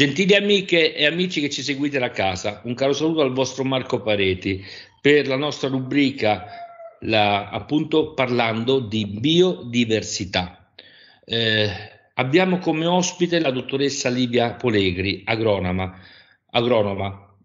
Gentili amiche e amici che ci seguite da casa, un caro saluto al vostro Marco Pareti per la nostra rubrica appunto parlando di biodiversità. Abbiamo come ospite la dottoressa Livia Polegri, agronoma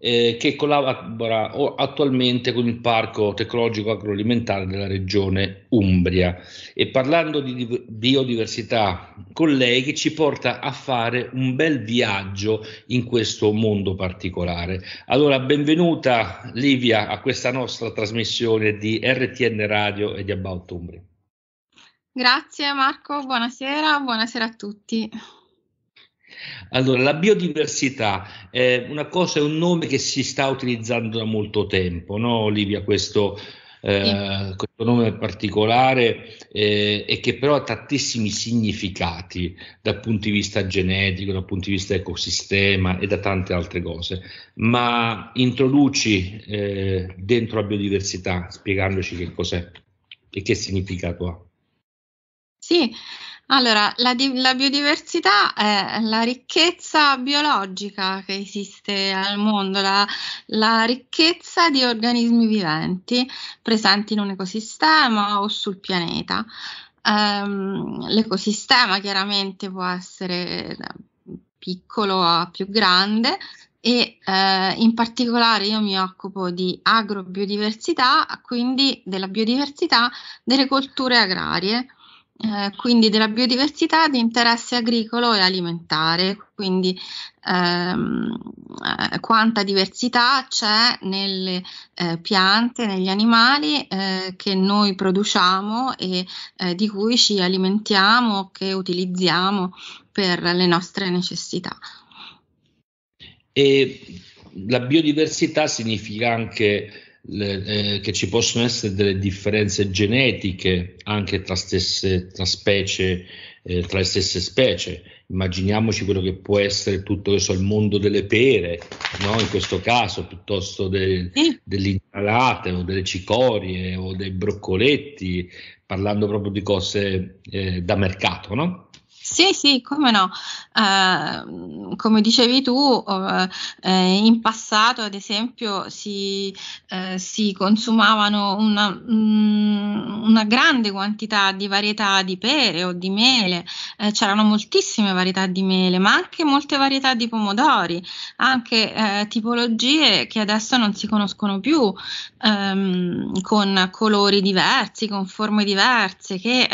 che collabora attualmente con il Parco Tecnologico Agroalimentare della Regione Umbria, e parlando di biodiversità con lei, che ci porta a fare un bel viaggio in questo mondo particolare. Allora, benvenuta Livia a questa nostra trasmissione di RTN Radio e di About Umbria. Grazie Marco, buonasera a tutti. Allora, la biodiversità è una cosa, è un nome che si sta utilizzando da molto tempo, no Livia? Questo nome particolare e che però ha tantissimi significati dal punto di vista genetico, dal punto di vista ecosistema e da tante altre cose. Ma introduci dentro la biodiversità, spiegandoci che cos'è e che significato ha. Sì. Allora, la biodiversità è la ricchezza biologica che esiste al mondo, la ricchezza di organismi viventi presenti in un ecosistema o sul pianeta. L'ecosistema chiaramente può essere da piccolo a più grande, e in particolare io mi occupo di agrobiodiversità, quindi della biodiversità delle colture agrarie. Quindi della biodiversità di interesse agricolo e alimentare, quindi quanta diversità c'è nelle piante, negli animali che noi produciamo e di cui ci alimentiamo, che utilizziamo per le nostre necessità. E la biodiversità significa anche che ci possono essere delle differenze genetiche anche tra le stesse specie. Immaginiamoci quello che può essere tutto il mondo delle pere, no? In questo caso, piuttosto delle insalate o delle cicorie o dei broccoletti, parlando proprio di cose da mercato, no? Sì, come no. Come dicevi tu, in passato ad esempio si consumavano una grande quantità di varietà di pere o di mele, c'erano moltissime varietà di mele, ma anche molte varietà di pomodori, anche tipologie che adesso non si conoscono più, con colori diversi, con forme diverse, che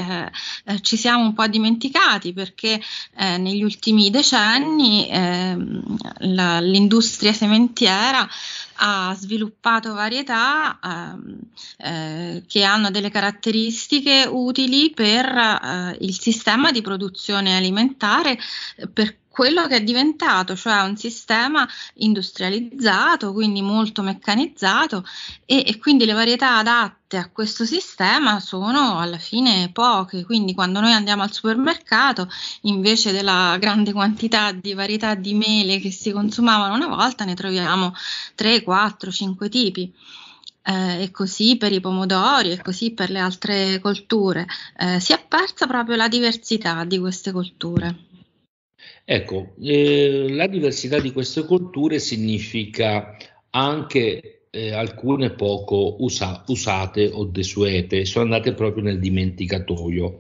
ci siamo un po' dimenticati, perché negli ultimi decenni l'industria sementiera ha sviluppato varietà che hanno delle caratteristiche utili per il sistema di produzione alimentare, per quello che è diventato, cioè un sistema industrializzato, quindi molto meccanizzato, e quindi le varietà adatte a questo sistema sono alla fine poche. Quindi quando noi andiamo al supermercato, invece della grande quantità di varietà di mele che si consumavano una volta, ne troviamo 3, 4, 5 tipi. E così per i pomodori e così per le altre colture. Si è persa proprio la diversità di queste colture. Ecco, la diversità di queste colture significa anche alcune poco usate o desuete, sono andate proprio nel dimenticatoio.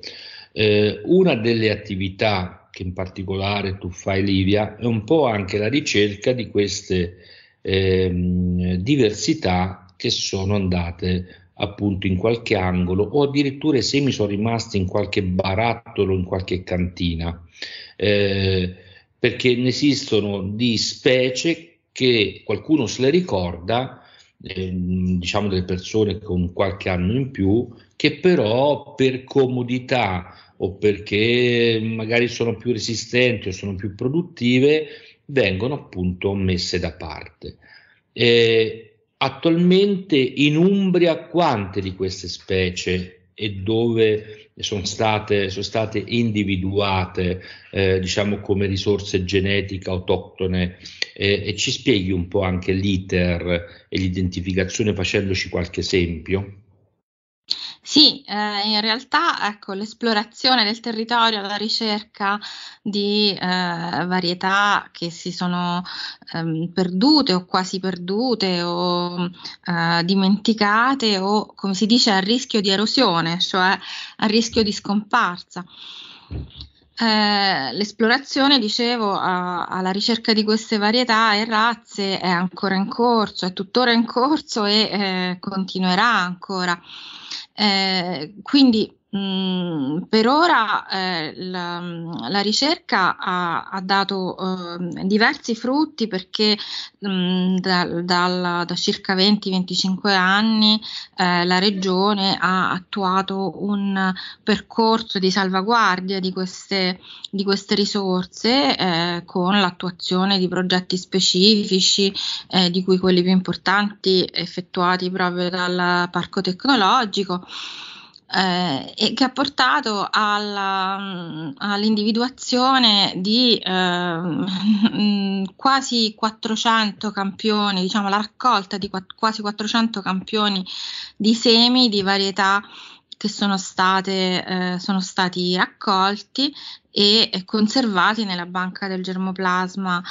Una delle attività che in particolare tu fai, Livia, è un po' anche la ricerca di queste diversità che sono andate appunto in qualche angolo, o addirittura i semi sono rimasti in qualche barattolo, in qualche cantina, perché ne esistono di specie che qualcuno se le ricorda, diciamo delle persone con qualche anno in più, che però per comodità o perché magari sono più resistenti o sono più produttive vengono appunto messe da parte. Attualmente in Umbria quante di queste specie e dove sono state individuate diciamo come risorse genetiche autoctone, e ci spieghi un po' anche l'iter e l'identificazione facendoci qualche esempio? Sì, in realtà ecco, l'esplorazione del territorio, la ricerca di varietà che si sono perdute o quasi perdute o dimenticate o, come si dice, a rischio di erosione, cioè a rischio di scomparsa. L'esplorazione, dicevo, alla ricerca di queste varietà e razze è ancora in corso, è tuttora in corso e continuerà ancora. Quindi per ora la ricerca ha dato diversi frutti perché da circa 20-25 anni la Regione ha attuato un percorso di salvaguardia di queste risorse con l'attuazione di progetti specifici di cui quelli più importanti effettuati proprio dal Parco Tecnologico. E che ha portato all'individuazione di quasi 400 campioni, diciamo la raccolta di quasi 400 campioni di semi di varietà che sono stati raccolti e conservati nella banca del germoplasma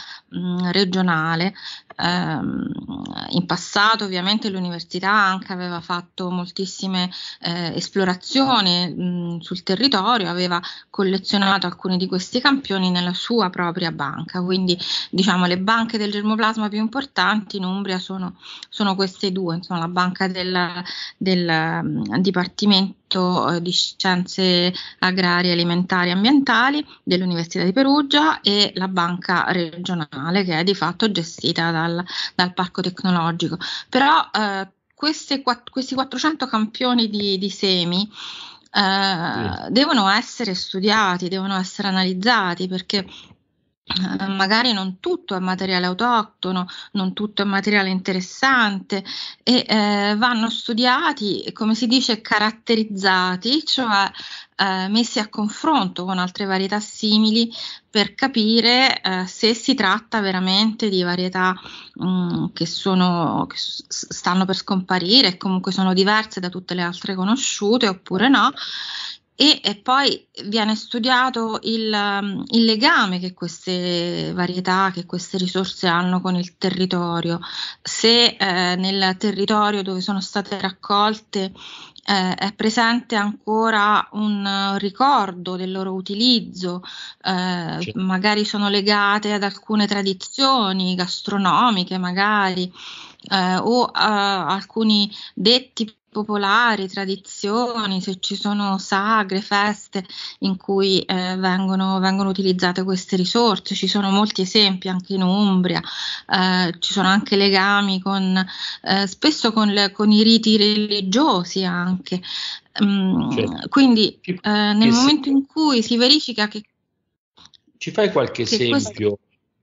regionale. In passato ovviamente l'università anche aveva fatto moltissime esplorazioni sul territorio, aveva collezionato alcuni di questi campioni nella sua propria banca, quindi diciamo le banche del germoplasma più importanti in Umbria sono queste due, insomma la banca del Dipartimento di Scienze Agrarie, Alimentari e Ambientali dell'Università di Perugia e la banca regionale che è di fatto gestita dal Parco Tecnologico. Però questi 400 campioni di semi devono essere studiati, devono essere analizzati perché magari non tutto è materiale autoctono, non tutto è materiale interessante e vanno studiati, come si dice, caratterizzati, cioè messi a confronto con altre varietà simili per capire se si tratta veramente di varietà che stanno per scomparire e comunque sono diverse da tutte le altre conosciute oppure no. E poi viene studiato il legame che queste varietà, che queste risorse hanno con il territorio, se nel territorio dove sono state raccolte è presente ancora un ricordo del loro utilizzo, magari sono legate ad alcune tradizioni gastronomiche magari o a alcuni detti popolari, tradizioni, se ci sono sagre, feste in cui vengono utilizzate queste risorse. Ci sono molti esempi anche in Umbria, ci sono anche legami spesso con i riti religiosi anche, certo. Quindi nel momento in cui si verifica che… Ci fai qualche esempio?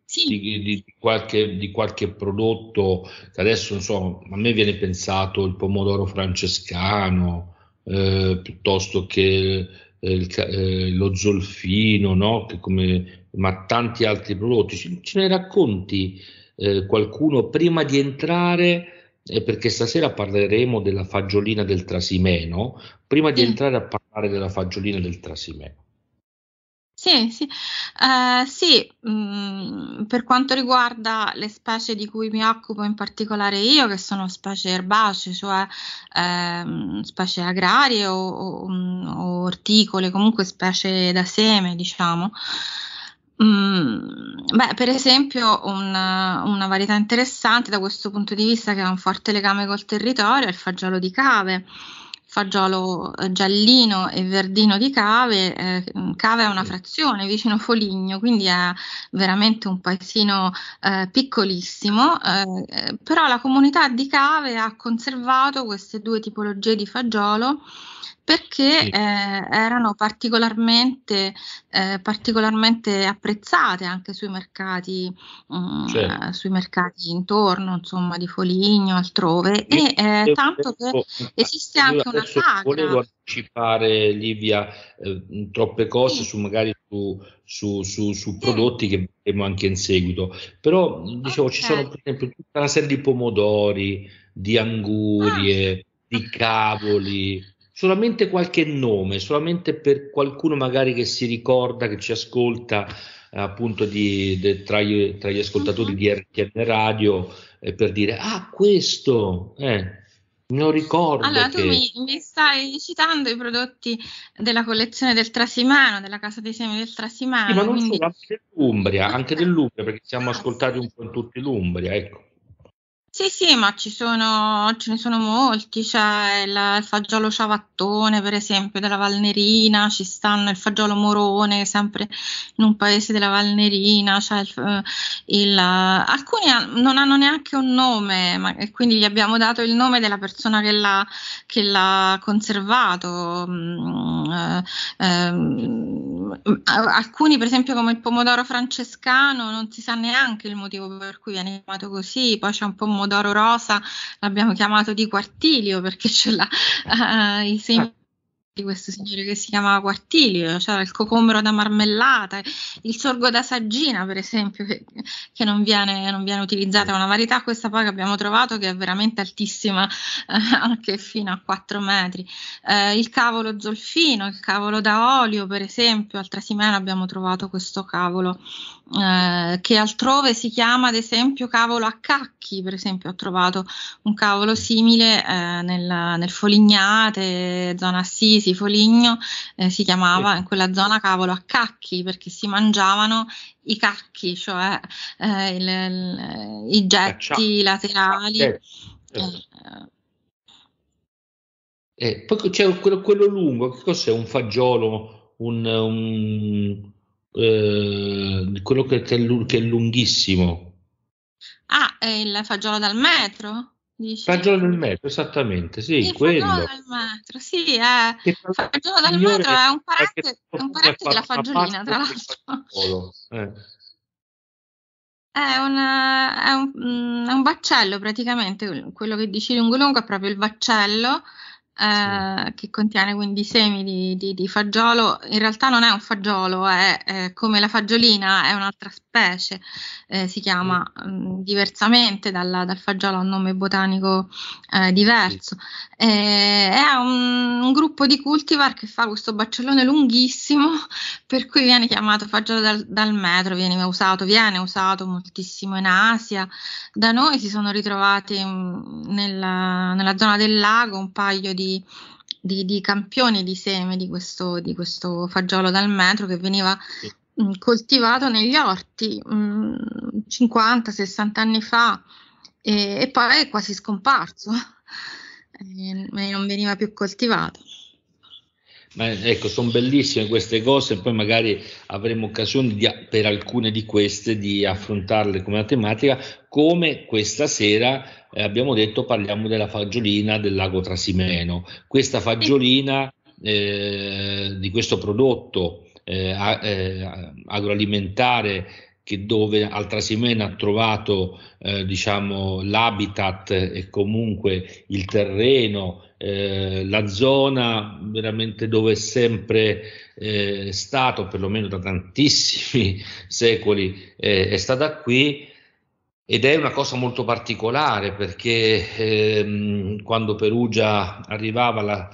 Sì. Di qualche prodotto che adesso insomma a me viene pensato il pomodoro francescano piuttosto che lo zolfino, no? Ma tanti altri prodotti. Ce ne racconti qualcuno prima di entrare, perché stasera parleremo della fagiolina del Trasimeno, prima di entrare a parlare della fagiolina del Trasimeno. Sì, per quanto riguarda le specie di cui mi occupo in particolare io, che sono specie erbacee, cioè specie agrarie o orticole, comunque specie da seme, diciamo. Per esempio una varietà interessante da questo punto di vista che ha un forte legame col territorio è il fagiolo di Cave. Fagiolo giallino e verdino di Cave. Cave è una frazione vicino Foligno, quindi è veramente un paesino piccolissimo, però la comunità di Cave ha conservato queste due tipologie di fagiolo perché sì, erano particolarmente apprezzate anche sui mercati intorno, insomma, di Foligno, altrove, tanto che esiste anche una sagra. Volevo anticipare, Livia, troppe cose, sì, su prodotti che vedremo anche in seguito, però dicevo, okay, ci sono per esempio tutta una serie di pomodori, di angurie, di cavoli, solamente qualche nome, solamente per qualcuno magari che si ricorda, che ci ascolta, appunto, tra gli ascoltatori di RTN Radio, per dire, ah, questo, non ricordo. Allora, tu mi stai citando i prodotti della collezione del Trasimeno, della Casa dei Semi del Trasimeno. Sì, ma non solo, anche dell'Umbria, perché siamo ascoltati un po' in tutta l'Umbria, ecco. Sì, ma ce ne sono molti, c'è il fagiolo Ciavattone, per esempio, della Valnerina, ci stanno il fagiolo Morone, sempre in un paese della Valnerina, c'è alcuni non hanno neanche un nome, e quindi gli abbiamo dato il nome della persona che l'ha conservato. Alcuni, per esempio, come il pomodoro francescano, non si sa neanche il motivo per cui viene chiamato così. Poi c'è un pomodoro rosa, l'abbiamo chiamato di Quartilio perché ce l'ha i segni di questo signore che si chiamava Quartilio. C'era il cocomero da marmellata, il sorgo da saggina, per esempio, che non viene utilizzata. È una varietà, questa poi, che abbiamo trovato, che è veramente altissima, anche fino a 4 metri. Il cavolo Zolfino, il cavolo da olio, per esempio, al Trasimeno abbiamo trovato questo cavolo, che altrove si chiama, ad esempio, cavolo a cacchi. Per esempio, ho trovato un cavolo simile nel Folignate, zona Assisi, Foligno, si chiamava in quella zona cavolo a cacchi perché si mangiavano i cacchi, cioè i getti laterali. Poi c'è quello lungo, che cos'è? Un fagiolo, quello che è lunghissimo. È il fagiolo dal metro? Fagiolo dal metro, esattamente, sì, quello. Fagiolo dal metro, sì, fagiolo dal metro è un parente della fagiolina, tra l'altro. È un baccello, praticamente. Quello che dici lungo è proprio il baccello. Che contiene quindi semi di fagiolo. In realtà non è un fagiolo, è come la fagiolina, è un'altra specie, si chiama diversamente dal fagiolo, ha un nome botanico diverso. È un gruppo di cultivar che fa questo baccellone lunghissimo, per cui viene chiamato fagiolo dal metro, viene usato moltissimo in Asia. Da noi si sono ritrovati nella zona del lago un paio di campioni di seme di questo fagiolo dal metro, che veniva coltivato negli orti 50-60 anni fa e poi è quasi scomparso, non veniva più coltivato. Ma ecco, sono bellissime queste cose, poi magari avremo occasione per alcune di queste di affrontarle come una tematica, come questa sera abbiamo detto parliamo della fagiolina del Lago Trasimeno. Questa fagiolina di questo prodotto agroalimentare che dove al Trasimeno ha trovato l'habitat e comunque il terreno, la zona veramente dove è sempre stato, perlomeno da tantissimi secoli, è stata qui, ed è una cosa molto particolare perché quando Perugia arrivava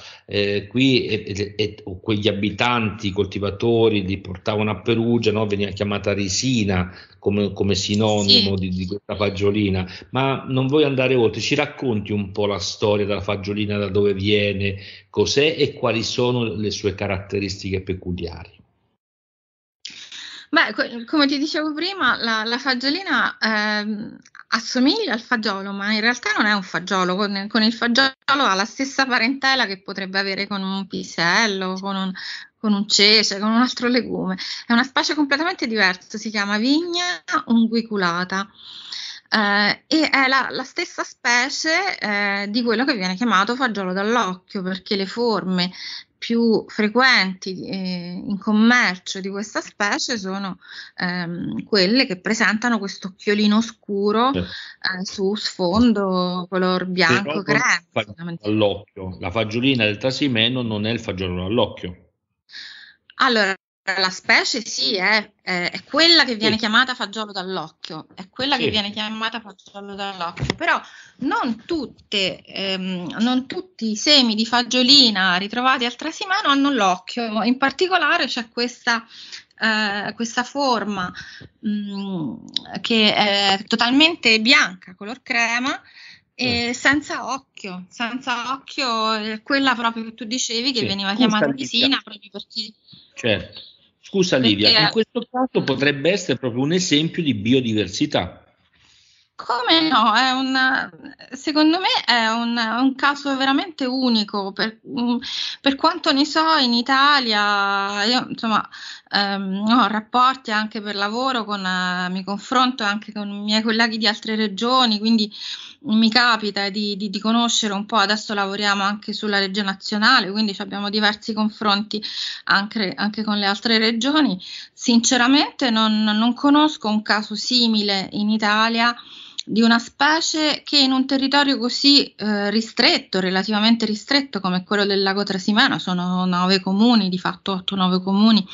qui e quegli abitanti, i coltivatori li portavano a Perugia, no? Veniva chiamata risina come sinonimo, sì, di questa fagiolina. Ma non voglio andare oltre, ci racconti un po' la storia della fagiolina, da dove viene, cos'è e quali sono le sue caratteristiche peculiari. Beh, come ti dicevo prima, la fagiolina assomiglia al fagiolo, ma in realtà non è un fagiolo. Con il fagiolo ha la stessa parentela che potrebbe avere con un pisello, con un cece, con un altro legume. È una specie completamente diversa, si chiama vigna unguiculata. E è la stessa specie di quello che viene chiamato fagiolo dall'occhio, perché le forme più frequenti in commercio di questa specie sono quelle che presentano questo occhiolino scuro su sfondo color bianco crema. All'occhio. La fagiolina del Trasimeno non è il fagiolo all'occhio. Allora, la specie sì, è quella che viene chiamata fagiolo dall'occhio, è quella che viene chiamata fagiolo dall'occhio, però non tutti i semi di fagiolina ritrovati al Trasimeno hanno l'occhio, in particolare c'è questa forma che è totalmente bianca, color crema, e senza occhio, quella proprio che tu dicevi che veniva chiamata pisina, proprio perché… Certo. Scusa Livia, in questo caso potrebbe essere proprio un esempio di biodiversità. Come no? Secondo me è un caso veramente unico. Per quanto ne so, in Italia, io insomma ho rapporti anche per lavoro, mi confronto anche con i miei colleghi di altre regioni, quindi mi capita di conoscere un po', adesso lavoriamo anche sulla legge nazionale, quindi abbiamo diversi confronti anche con le altre regioni. Sinceramente non conosco un caso simile in Italia di una specie che in un territorio così relativamente ristretto come quello del Lago Trasimeno, sono 9 comuni, di fatto 8-9 comuni,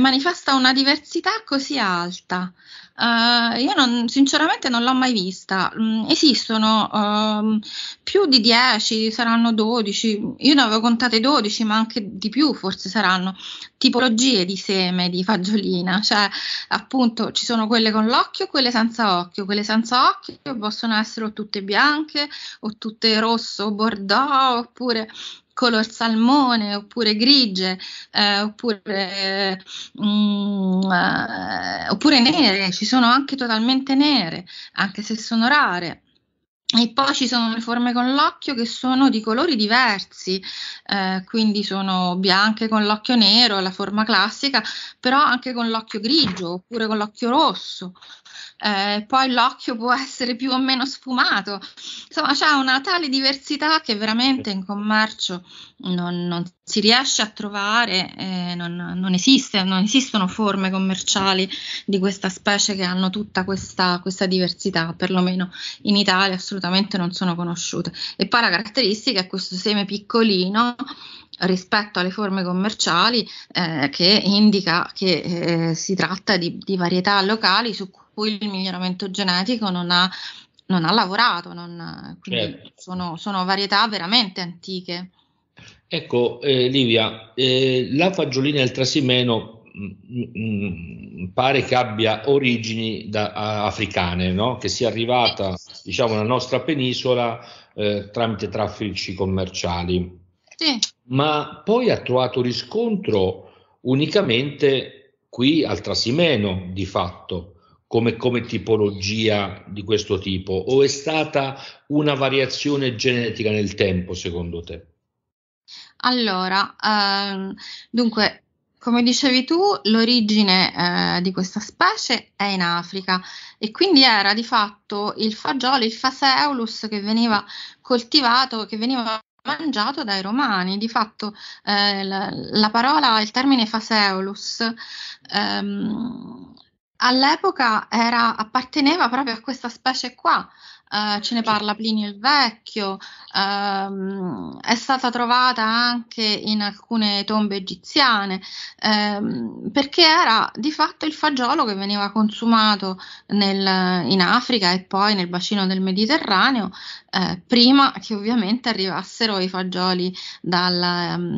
manifesta una diversità così alta. Io sinceramente non l'ho mai vista. Esistono più di 10, saranno 12, io ne avevo contate 12, ma anche di più forse saranno, tipologie di seme di fagiolina, cioè appunto ci sono quelle con l'occhio e quelle senza occhio. Quelle senza occhio possono essere o tutte bianche o tutte rosso o bordeaux, oppure color salmone, oppure grigie, oppure nere, ci sono anche totalmente nere, anche se sono rare. E poi ci sono le forme con l'occhio che sono di colori diversi, quindi sono bianche con l'occhio nero, la forma classica, però anche con l'occhio grigio oppure con l'occhio rosso. Poi l'occhio può essere più o meno sfumato, insomma c'è una tale diversità che veramente in commercio non si riesce a trovare, non esistono forme commerciali di questa specie che hanno tutta questa diversità, perlomeno in Italia assolutamente non sono conosciute. E poi la caratteristica è questo seme piccolino rispetto alle forme commerciali, che indica che si tratta di varietà locali su cui il miglioramento genetico non ha lavorato, quindi certo. sono varietà veramente antiche. Ecco, Livia, la fagiolina del Trasimeno pare che abbia origini africane, no? Che sia arrivata, diciamo, alla nostra penisola tramite traffici commerciali. Sì. Ma poi ha trovato riscontro unicamente qui al Trasimeno, di fatto, come tipologia di questo tipo, o è stata una variazione genetica nel tempo, secondo te? Allora, dunque, come dicevi tu, l'origine di questa specie è in Africa e quindi era di fatto il fagiolo, il Phaseolus, che veniva coltivato, che veniva mangiato dai romani. Di fatto la parola, il termine Phaseolus all'epoca apparteneva proprio a questa specie qua. Ce ne parla Plinio il Vecchio, è stata trovata anche in alcune tombe egiziane, perché era di fatto il fagiolo che veniva consumato in Africa e poi nel bacino del Mediterraneo, prima che ovviamente arrivassero i fagioli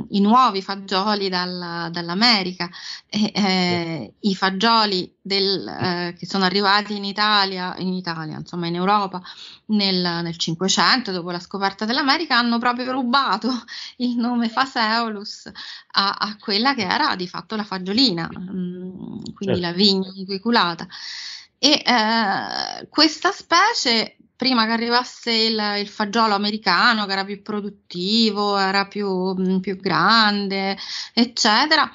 i nuovi fagioli dall'America. I fagioli che sono arrivati in Italia, insomma in Europa, nel Cinquecento, dopo la scoperta dell'America, hanno proprio rubato il nome Phaseolus a quella che era di fatto la fagiolina, quindi la vigna unguiculata. E questa specie, prima che arrivasse il fagiolo americano, che era più produttivo, era più grande, eccetera,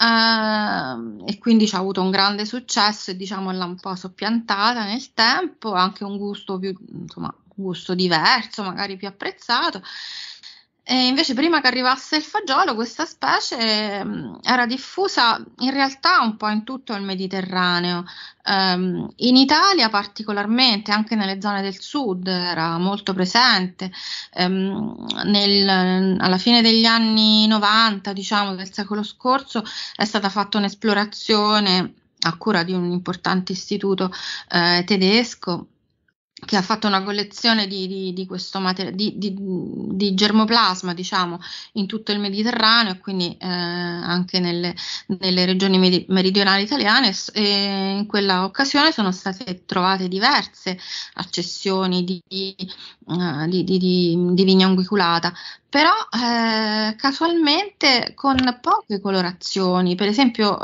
e quindi ci ha avuto un grande successo e diciamo l'ha un po' soppiantata nel tempo, anche un gusto più, insomma, gusto diverso, magari più apprezzato. E invece prima che arrivasse il fagiolo questa specie era diffusa in realtà un po' in tutto il Mediterraneo, in Italia particolarmente, anche nelle zone del sud era molto presente, alla fine degli anni 90, diciamo del secolo scorso, è stata fatta un'esplorazione a cura di un importante istituto tedesco, che ha fatto una collezione di germoplasma, diciamo, in tutto il Mediterraneo e quindi anche nelle regioni meridionali italiane, e in quella occasione sono state trovate diverse accessioni di vigna unguiculata, però casualmente con poche colorazioni. Per esempio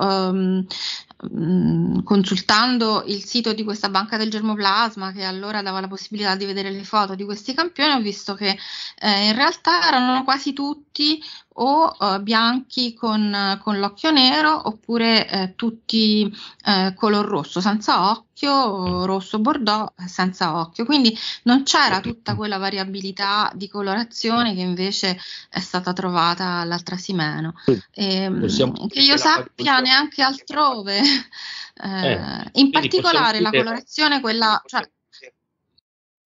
consultando il sito di questa banca del germoplasma, che allora dava la possibilità di vedere le foto di questi campioni, ho visto che in realtà erano quasi tutti o bianchi con l'occhio nero, oppure tutti color rosso senza occhio, o rosso bordeaux senza occhio, quindi non c'era tutta quella variabilità di colorazione che invece è stata trovata al Trasimeno, che io sappia neanche altrove, in particolare la colorazione quella… Cioè,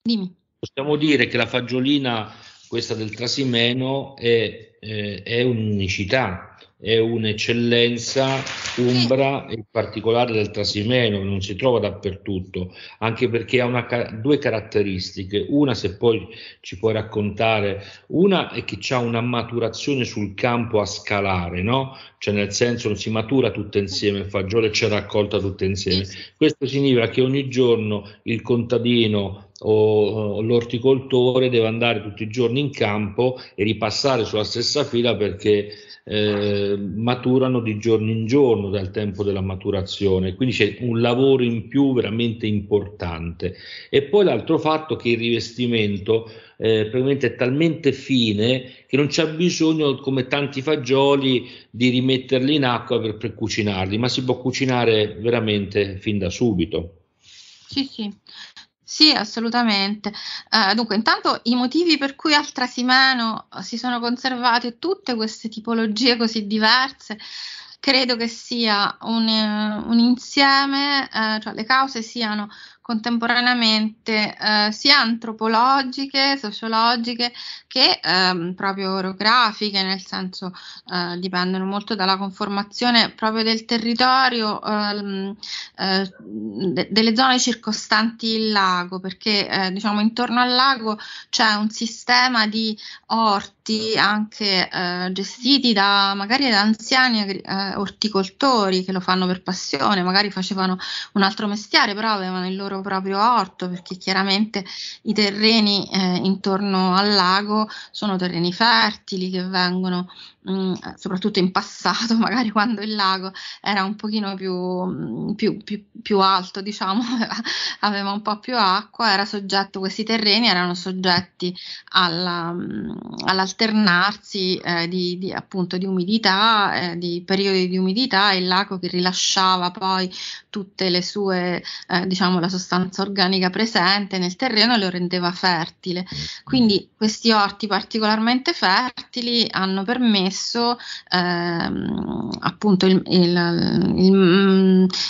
dimmi. Possiamo dire che la fagiolina, questa del Trasimeno, è un'unicità, è un'eccellenza umbra, in particolare del Trasimeno, non si trova dappertutto, anche perché ha due caratteristiche. Una, se poi ci puoi raccontare, una è che c'ha una maturazione sul campo a scalare, no? Cioè nel senso non si matura tutta insieme, il fagiolo c'è raccolta tutta insieme. Questo significa che ogni giorno il contadino o l'orticoltore deve andare tutti i giorni in campo e ripassare sulla stessa fila, perché maturano di giorno in giorno dal tempo della maturazione, quindi c'è un lavoro in più veramente importante. E poi l'altro fatto è che il rivestimento praticamente è talmente fine che non c'è bisogno, come tanti fagioli, di rimetterli in acqua per cucinarli, ma si può cucinare veramente fin da subito. Sì, assolutamente. Dunque, intanto i motivi per cui al Trasimeno si sono conservate tutte queste tipologie così diverse, credo che sia un insieme, cioè le cause siano contemporaneamente sia antropologiche, sociologiche che proprio orografiche, nel senso dipendono molto dalla conformazione proprio del territorio, delle zone circostanti il lago, perché diciamo intorno al lago c'è un sistema di orti anche gestiti da magari da anziani orticoltori che lo fanno per passione, magari facevano un altro mestiere però avevano il loro proprio orto, perché chiaramente i terreni intorno al lago sono terreni fertili che vengono, soprattutto in passato, magari quando il lago era un pochino più alto, diciamo, aveva un po' più acqua, questi terreni erano soggetti all'alternarsi appunto di umidità, di periodi di umidità, e il lago che rilasciava poi tutte le sue, diciamo, la sostanza organica presente nel terreno lo rendeva fertile. Quindi questi orti particolarmente fertili hanno permesso appunto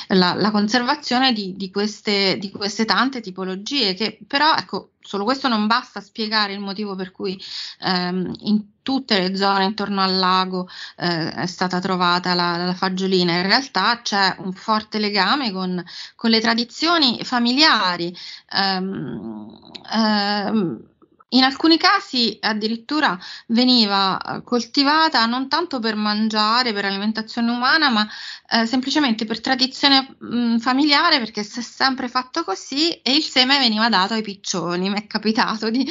la conservazione di queste tante tipologie, che però, ecco, solo questo non basta a spiegare il motivo per cui in tutte le zone intorno al lago è stata trovata la fagiolina. In realtà c'è un forte legame con le tradizioni familiari. In alcuni casi addirittura veniva coltivata non tanto per mangiare, per alimentazione umana, ma semplicemente per tradizione familiare, perché si è sempre fatto così, e il seme veniva dato ai piccioni. Mi è capitato di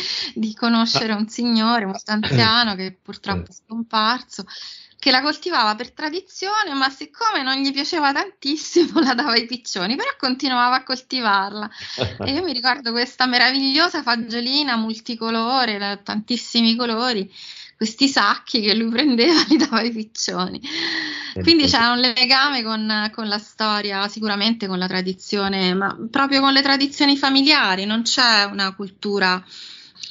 conoscere un signore molto anziano, che purtroppo è scomparso, che la coltivava per tradizione, ma siccome non gli piaceva tantissimo la dava ai piccioni, però continuava a coltivarla. E io mi ricordo questa meravigliosa fagiolina multicolore, da tantissimi colori, questi sacchi che lui prendeva li dava ai piccioni. Quindi c'è un legame con la storia, sicuramente con la tradizione, ma proprio con le tradizioni familiari. Non c'è una cultura,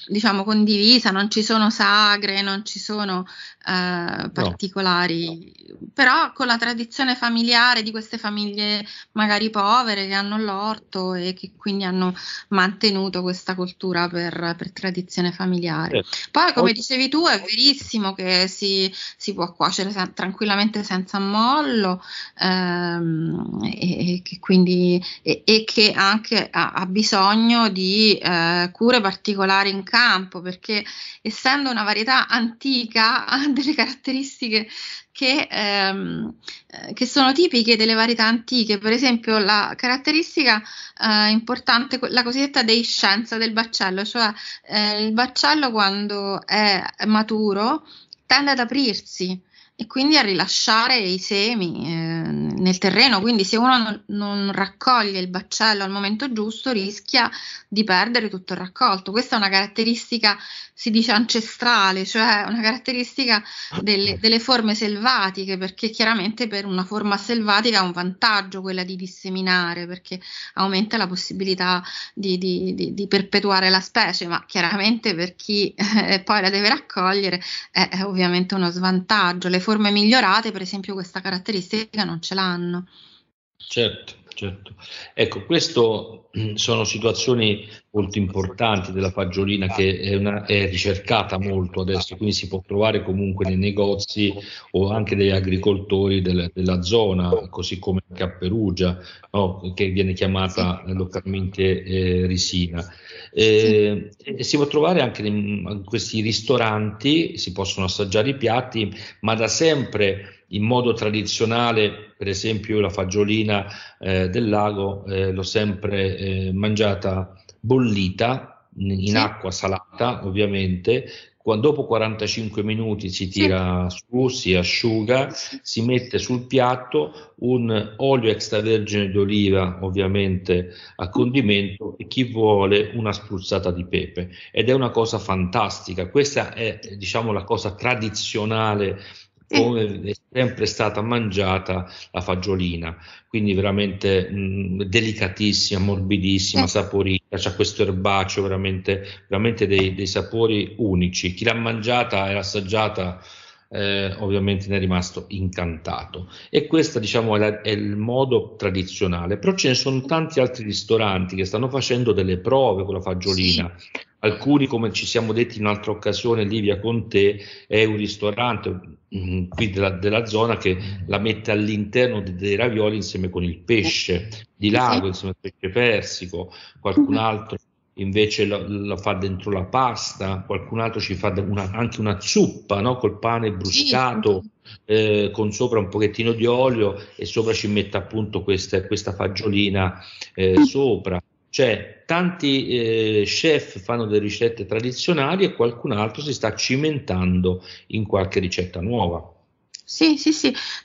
diciamo, condivisa, non ci sono sagre, non ci sono particolari, no. Però con la tradizione familiare di queste famiglie magari povere che hanno l'orto e che quindi hanno mantenuto questa cultura per tradizione familiare. Poi, come dicevi tu, è verissimo che si può cuocere tranquillamente senza mollo, e che anche ha bisogno di cure particolari in campo, perché essendo una varietà antica ha delle caratteristiche che sono tipiche delle varietà antiche. Per esempio la caratteristica importante, la cosiddetta deiscenza del baccello, cioè il baccello quando è maturo tende ad aprirsi e quindi a rilasciare i semi nel terreno, quindi se uno non raccoglie il baccello al momento giusto rischia di perdere tutto il raccolto. Questa è una caratteristica, si dice ancestrale, cioè una caratteristica delle forme selvatiche, perché chiaramente per una forma selvatica ha un vantaggio quella di disseminare, perché aumenta la possibilità di perpetuare la specie, ma chiaramente per chi poi la deve raccogliere è ovviamente uno svantaggio. Le forme migliorate, per esempio, questa caratteristica non ce l'hanno. Certo. Ecco, queste sono situazioni molto importanti della fagiolina, che è ricercata molto adesso, quindi si può trovare comunque nei negozi o anche degli agricoltori della zona, così come anche a Perugia, no? Che viene chiamata localmente risina. E si può trovare anche in questi ristoranti, si possono assaggiare i piatti, ma da sempre in modo tradizionale, per esempio la fagiolina del lago l'ho sempre mangiata bollita in acqua salata, ovviamente. Dopo 45 minuti si tira su, si asciuga, si mette sul piatto un olio extravergine d'oliva, ovviamente a condimento, e chi vuole una spruzzata di pepe. Ed è una cosa fantastica. Questa è, diciamo, la cosa tradizionale, come è sempre stata mangiata la fagiolina, quindi veramente delicatissima, morbidissima, saporita, c'ha questo erbaceo, veramente dei sapori unici. Chi l'ha mangiata e l'ha assaggiata ovviamente ne è rimasto incantato, e questo, diciamo, è il modo tradizionale. Però ce ne sono tanti altri ristoranti che stanno facendo delle prove con la fagiolina. Alcuni, come ci siamo detti in un'altra occasione, Livia, con te, è un ristorante qui della zona che la mette all'interno dei ravioli insieme con il pesce di lago, insieme al pesce persico. Qualcun altro invece lo fa dentro la pasta, qualcun altro ci fa anche una zuppa, no? Col pane bruscato. Con sopra un pochettino di olio e sopra ci mette appunto questa fagiolina sopra. Cioè, tanti chef fanno delle ricette tradizionali e qualcun altro si sta cimentando in qualche ricetta nuova. Sì.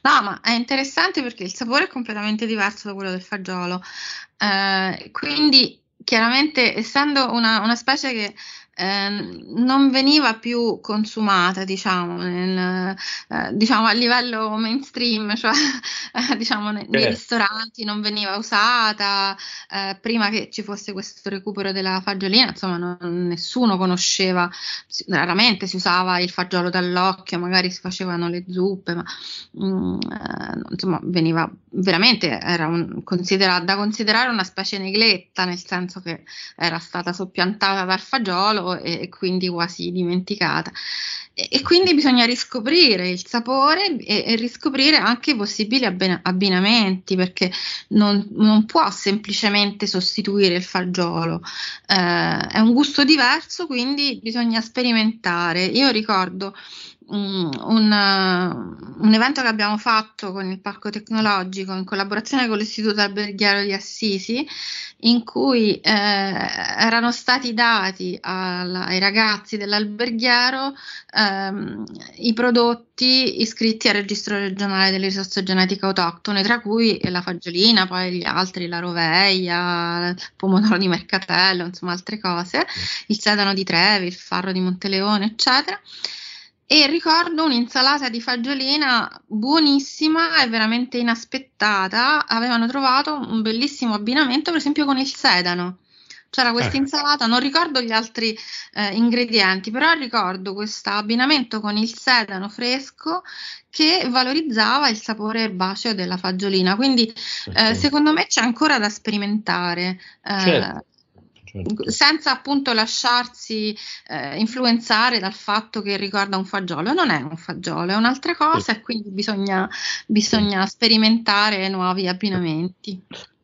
No, ma è interessante perché il sapore è completamente diverso da quello del fagiolo. Quindi, chiaramente, essendo una specie che non veniva più consumata, diciamo, diciamo a livello mainstream, cioè diciamo nei ristoranti non veniva usata, prima che ci fosse questo recupero della fagiolina, insomma, nessuno conosceva, raramente si usava il fagiolo dall'occhio, magari si facevano le zuppe, ma insomma veniva veramente, era da considerare una specie negletta, nel senso che era stata soppiantata dal fagiolo e quindi quasi dimenticata, e quindi bisogna riscoprire il sapore e riscoprire anche possibili abbinamenti, perché non può semplicemente sostituire il fagiolo, è un gusto diverso, quindi bisogna sperimentare. Io ricordo un evento che abbiamo fatto con il Parco Tecnologico in collaborazione con l'Istituto Alberghiero di Assisi, in cui erano stati dati ai ragazzi dell'alberghiero i prodotti iscritti al registro regionale delle risorse genetiche autoctone, tra cui la fagiolina, poi gli altri, la roveia, il pomodoro di Mercatello, insomma altre cose, il sedano di Trevi, il farro di Monteleone, eccetera. E ricordo un'insalata di fagiolina buonissima e veramente inaspettata. Avevano trovato un bellissimo abbinamento, per esempio, con il sedano. C'era questa insalata, non ricordo gli altri ingredienti, però ricordo questo abbinamento con il sedano fresco che valorizzava il sapore erbaceo della fagiolina. Quindi secondo me c'è ancora da sperimentare. Certo. Senza appunto lasciarsi influenzare dal fatto che riguarda un fagiolo. Non è un fagiolo, è un'altra cosa, e quindi bisogna sperimentare nuovi abbinamenti.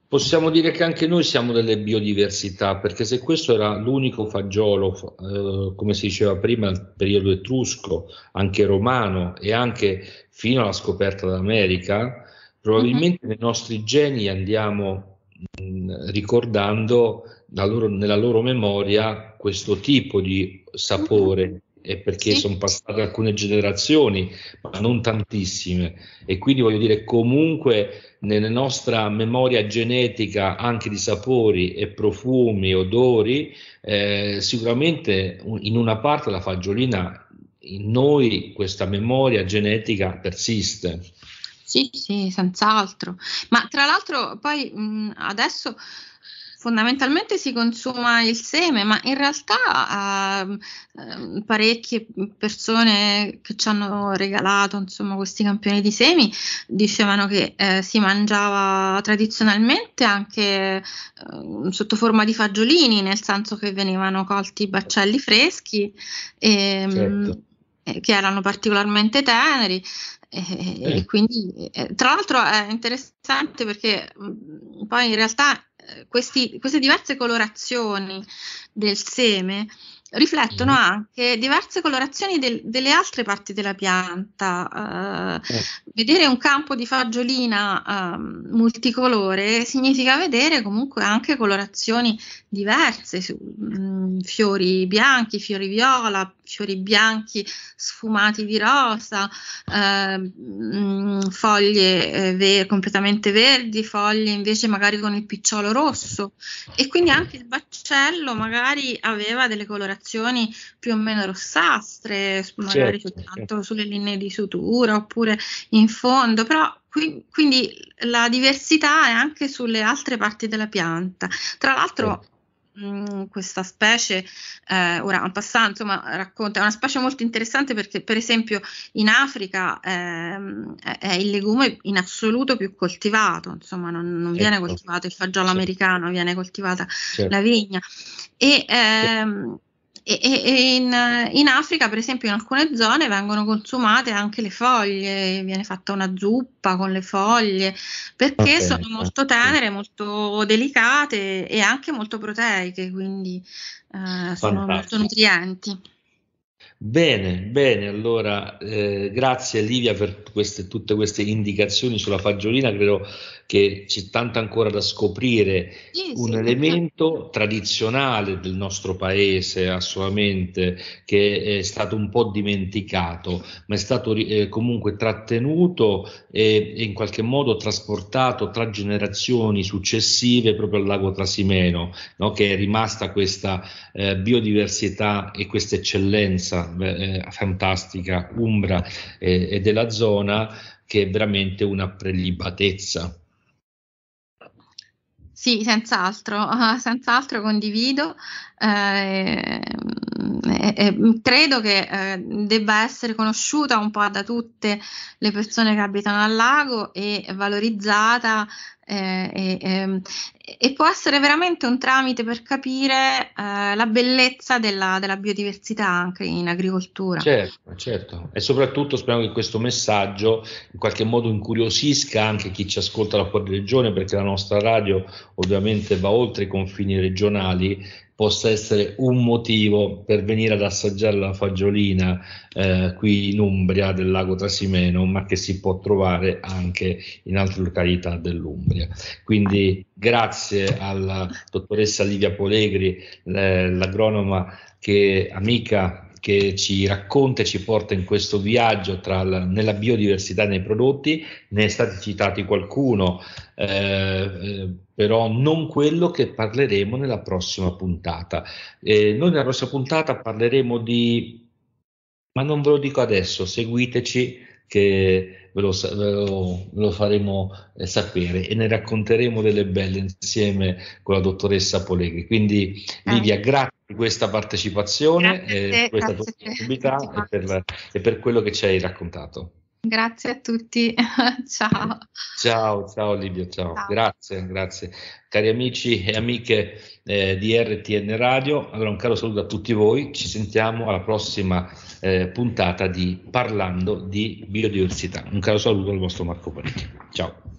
Possiamo dire che anche noi siamo delle biodiversità, perché se questo era l'unico fagiolo, come si diceva prima, nel periodo etrusco, anche romano e anche fino alla scoperta dell'America, probabilmente nei nostri geni andiamo ricordando nella loro memoria questo tipo di sapore, e perché sono passate alcune generazioni, ma non tantissime, e quindi voglio dire comunque nella nostra memoria genetica anche di sapori e profumi, odori, sicuramente in una parte la fagiolina, in noi questa memoria genetica persiste. Sì, senz'altro, ma tra l'altro poi adesso fondamentalmente si consuma il seme, ma in realtà parecchie persone che ci hanno regalato insomma questi campioni di semi dicevano che si mangiava tradizionalmente anche sotto forma di fagiolini, nel senso che venivano colti baccelli freschi che erano particolarmente teneri. E quindi tra l'altro è interessante perché poi in realtà queste diverse colorazioni del seme riflettono anche diverse colorazioni delle altre parti della pianta. Vedere un campo di fagiolina multicolore significa vedere comunque anche colorazioni diverse, fiori bianchi, fiori viola, fiori bianchi sfumati di rosa, foglie completamente verdi, foglie invece magari con il picciolo rosso, e quindi anche il baccello magari aveva delle colorazioni più o meno rossastre, magari soltanto sulle linee di sutura oppure in fondo, però quindi la diversità è anche sulle altre parti della pianta. Tra l'altro questa specie, ora en passant, insomma, racconta, è una specie molto interessante perché per esempio in Africa è il legume in assoluto più coltivato, insomma non viene coltivato il fagiolo americano, viene coltivata la vigna, e in Africa, per esempio, in alcune zone vengono consumate anche le foglie, viene fatta una zuppa con le foglie, perché sono molto tenere, molto delicate e anche molto proteiche, quindi sono molto nutrienti. Bene, allora grazie Livia per tutte queste indicazioni sulla fagiolina. Credo che c'è tanto ancora da scoprire, elemento tradizionale del nostro paese assolutamente, che è stato un po' dimenticato, ma è stato comunque trattenuto e in qualche modo trasportato tra generazioni successive proprio al Lago Trasimeno, no? Che è rimasta questa biodiversità e questa eccellenza fantastica umbra e della zona, che è veramente una prelibatezza. Sì, senz'altro condivido. Credo che debba essere conosciuta un po' da tutte le persone che abitano al lago e valorizzata, e può essere veramente un tramite per capire la bellezza della biodiversità anche in agricoltura. Certo, e soprattutto speriamo che questo messaggio in qualche modo incuriosisca anche chi ci ascolta da fuori regione, perché la nostra radio ovviamente va oltre i confini regionali, possa essere un motivo per venire ad assaggiare la fagiolina qui in Umbria del Lago Trasimeno, ma che si può trovare anche in altre località dell'Umbria. Quindi grazie alla dottoressa Livia Polegri, l'agronoma amica che ci racconta e ci porta in questo viaggio nella biodiversità e nei prodotti. Ne è stato citato qualcuno, però non quello che parleremo nella prossima puntata. Noi nella prossima puntata parleremo di ma non ve lo dico adesso, seguiteci che ve lo faremo sapere e ne racconteremo delle belle insieme con la dottoressa Polegri. Quindi Livia, grazie di questa partecipazione, questa tua disponibilità e per quello che ci hai raccontato. Grazie a tutti, ciao. Ciao Livia, ciao. Grazie. Cari amici e amiche di RTN Radio, allora un caro saluto a tutti voi, ci sentiamo alla prossima puntata di Parlando di Biodiversità. Un caro saluto al vostro Marco Pareti, ciao.